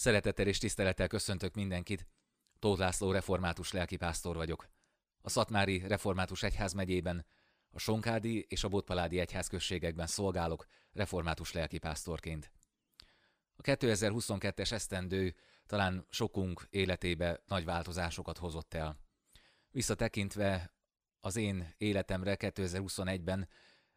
Szeretettel és tisztelettel köszöntök mindenkit. Tóth László református lelkipásztor vagyok. A Szatmári református egyházmegyében, a Sonkádi és a Botpaládi egyházközségekben szolgálok református lelkipásztorként. A 2022-es esztendő talán sokunk életébe nagy változásokat hozott el. Visszatekintve az én életemre 2021-ben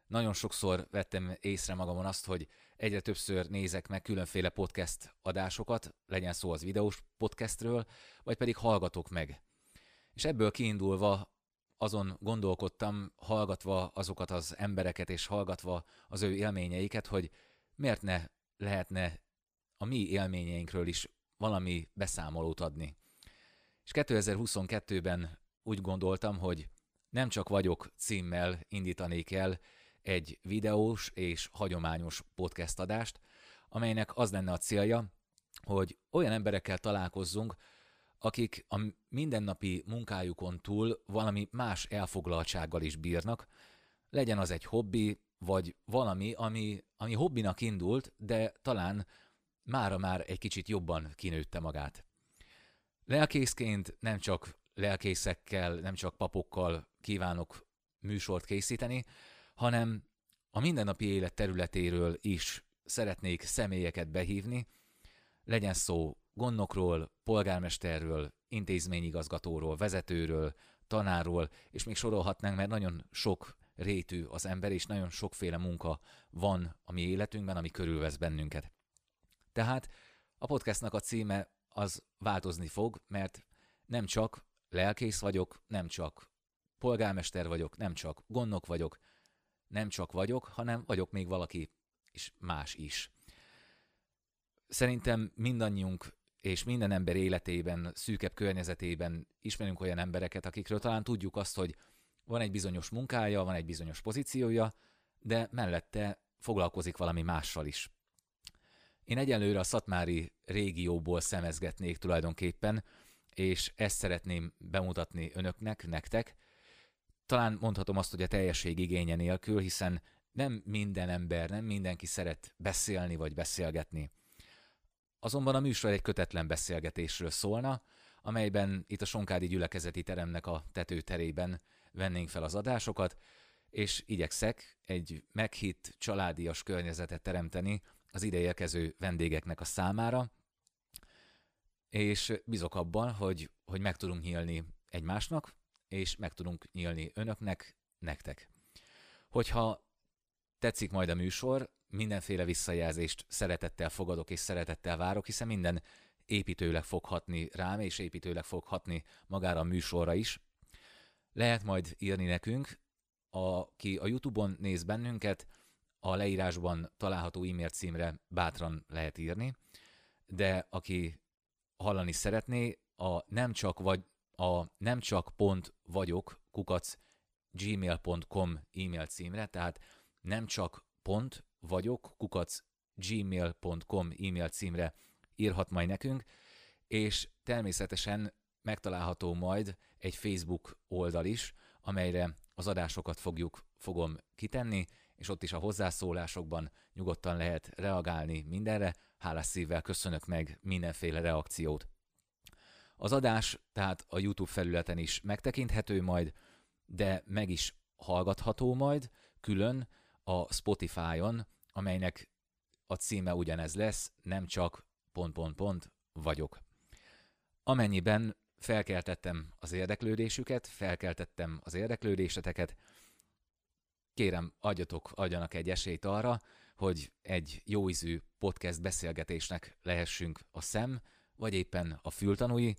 nagyon sokszor vettem észre magamon azt, hogy egyre többször nézek meg különféle podcast adásokat, legyen szó az videós podcastről, vagy pedig hallgatok meg. És ebből kiindulva azon gondolkodtam, hallgatva azokat az embereket és hallgatva az ő élményeiket, hogy miért ne lehetne a mi élményeinkről is valami beszámolót adni. És 2022-ben úgy gondoltam, hogy nem csak vagyok címmel indítanék el egy videós és hagyományos podcast adást, amelynek az lenne a célja, hogy olyan emberekkel találkozzunk, akik a mindennapi munkájukon túl valami más elfoglaltsággal is bírnak, legyen az egy hobbi, vagy valami, ami hobbinak indult, de talán mára már egy kicsit jobban kinőtte magát. Lelkészként nem csak lelkészekkel, nem csak papokkal kívánok műsort készíteni, hanem a mindennapi élet területéről is szeretnék személyeket behívni, legyen szó gondnokról, polgármesterről, intézményigazgatóról, vezetőről, tanárról, és még sorolhatnánk, mert nagyon sok rétű az ember, és nagyon sokféle munka van a mi életünkben, ami körülvesz bennünket. Tehát a podcastnak a címe az változni fog, mert nem csak lelkész vagyok, nem csak polgármester vagyok, nem csak gondnok vagyok, nem csak vagyok, hanem vagyok még valaki és más is. Szerintem mindannyiunk és minden ember életében, szűkebb környezetében ismerünk olyan embereket, akikről talán tudjuk azt, hogy van egy bizonyos munkája, van egy bizonyos pozíciója, de mellette foglalkozik valami mással is. Én egyelőre a Szatmári régióból szemezgetnék tulajdonképpen, és ezt szeretném bemutatni önöknek, nektek. Talán mondhatom azt, hogy a teljesség igénye nélkül, hiszen nem minden ember, nem mindenki szeret beszélni vagy beszélgetni. Azonban a műsor egy kötetlen beszélgetésről szólna, amelyben itt a Sonkádi gyülekezeti teremnek a tetőterében vennénk fel az adásokat, és igyekszek egy meghitt, családias környezetet teremteni az ideérkező vendégeknek a számára, és bízok abban, hogy meg tudunk nyílni egymásnak, és meg tudunk nyílni önöknek, nektek. Hogyha tetszik majd a műsor, mindenféle visszajelzést szeretettel fogadok és szeretettel várok, hiszen minden építőleg fog hatni rám, és építőleg fog hatni magára a műsorra is. Lehet majd írni nekünk, aki a YouTube-on néz bennünket, a leírásban található e-mail címre bátran lehet írni, de aki hallani szeretné, a nemcsak.vagyok@gmail.com e-mail címre, tehát nemcsak.vagyok@gmail.com e-mail címre írhat majd nekünk, és természetesen megtalálható majd egy Facebook oldal is, amelyre az adásokat fogom kitenni, és ott is a hozzászólásokban nyugodtan lehet reagálni mindenre. Hálás szívvel köszönök meg mindenféle reakciót. Az adás tehát a YouTube felületen is megtekinthető majd, de meg is hallgatható majd külön a Spotify-on, amelynek a címe ugyanez lesz, nem csak .. vagyok. Amennyiben felkeltettem az érdeklődésüket, felkeltettem az érdeklődéseteket, kérem, adjanak egy esélyt arra, hogy egy jó ízű podcast beszélgetésnek lehessünk a szem, vagy éppen a fültanúi,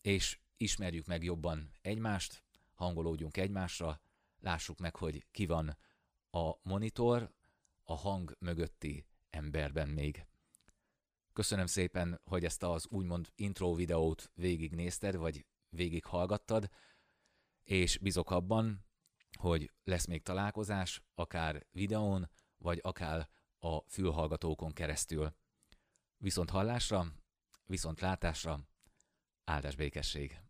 és ismerjük meg jobban egymást, hangolódjunk egymásra, lássuk meg, hogy ki van a monitor, a hang mögötti emberben még. Köszönöm szépen, hogy ezt az úgymond intro videót végignézted, vagy végighallgattad, és bízok abban, hogy lesz még találkozás, akár videón, vagy akár a fülhallgatókon keresztül. Viszont hallásra, viszont látásra, áldás békesség!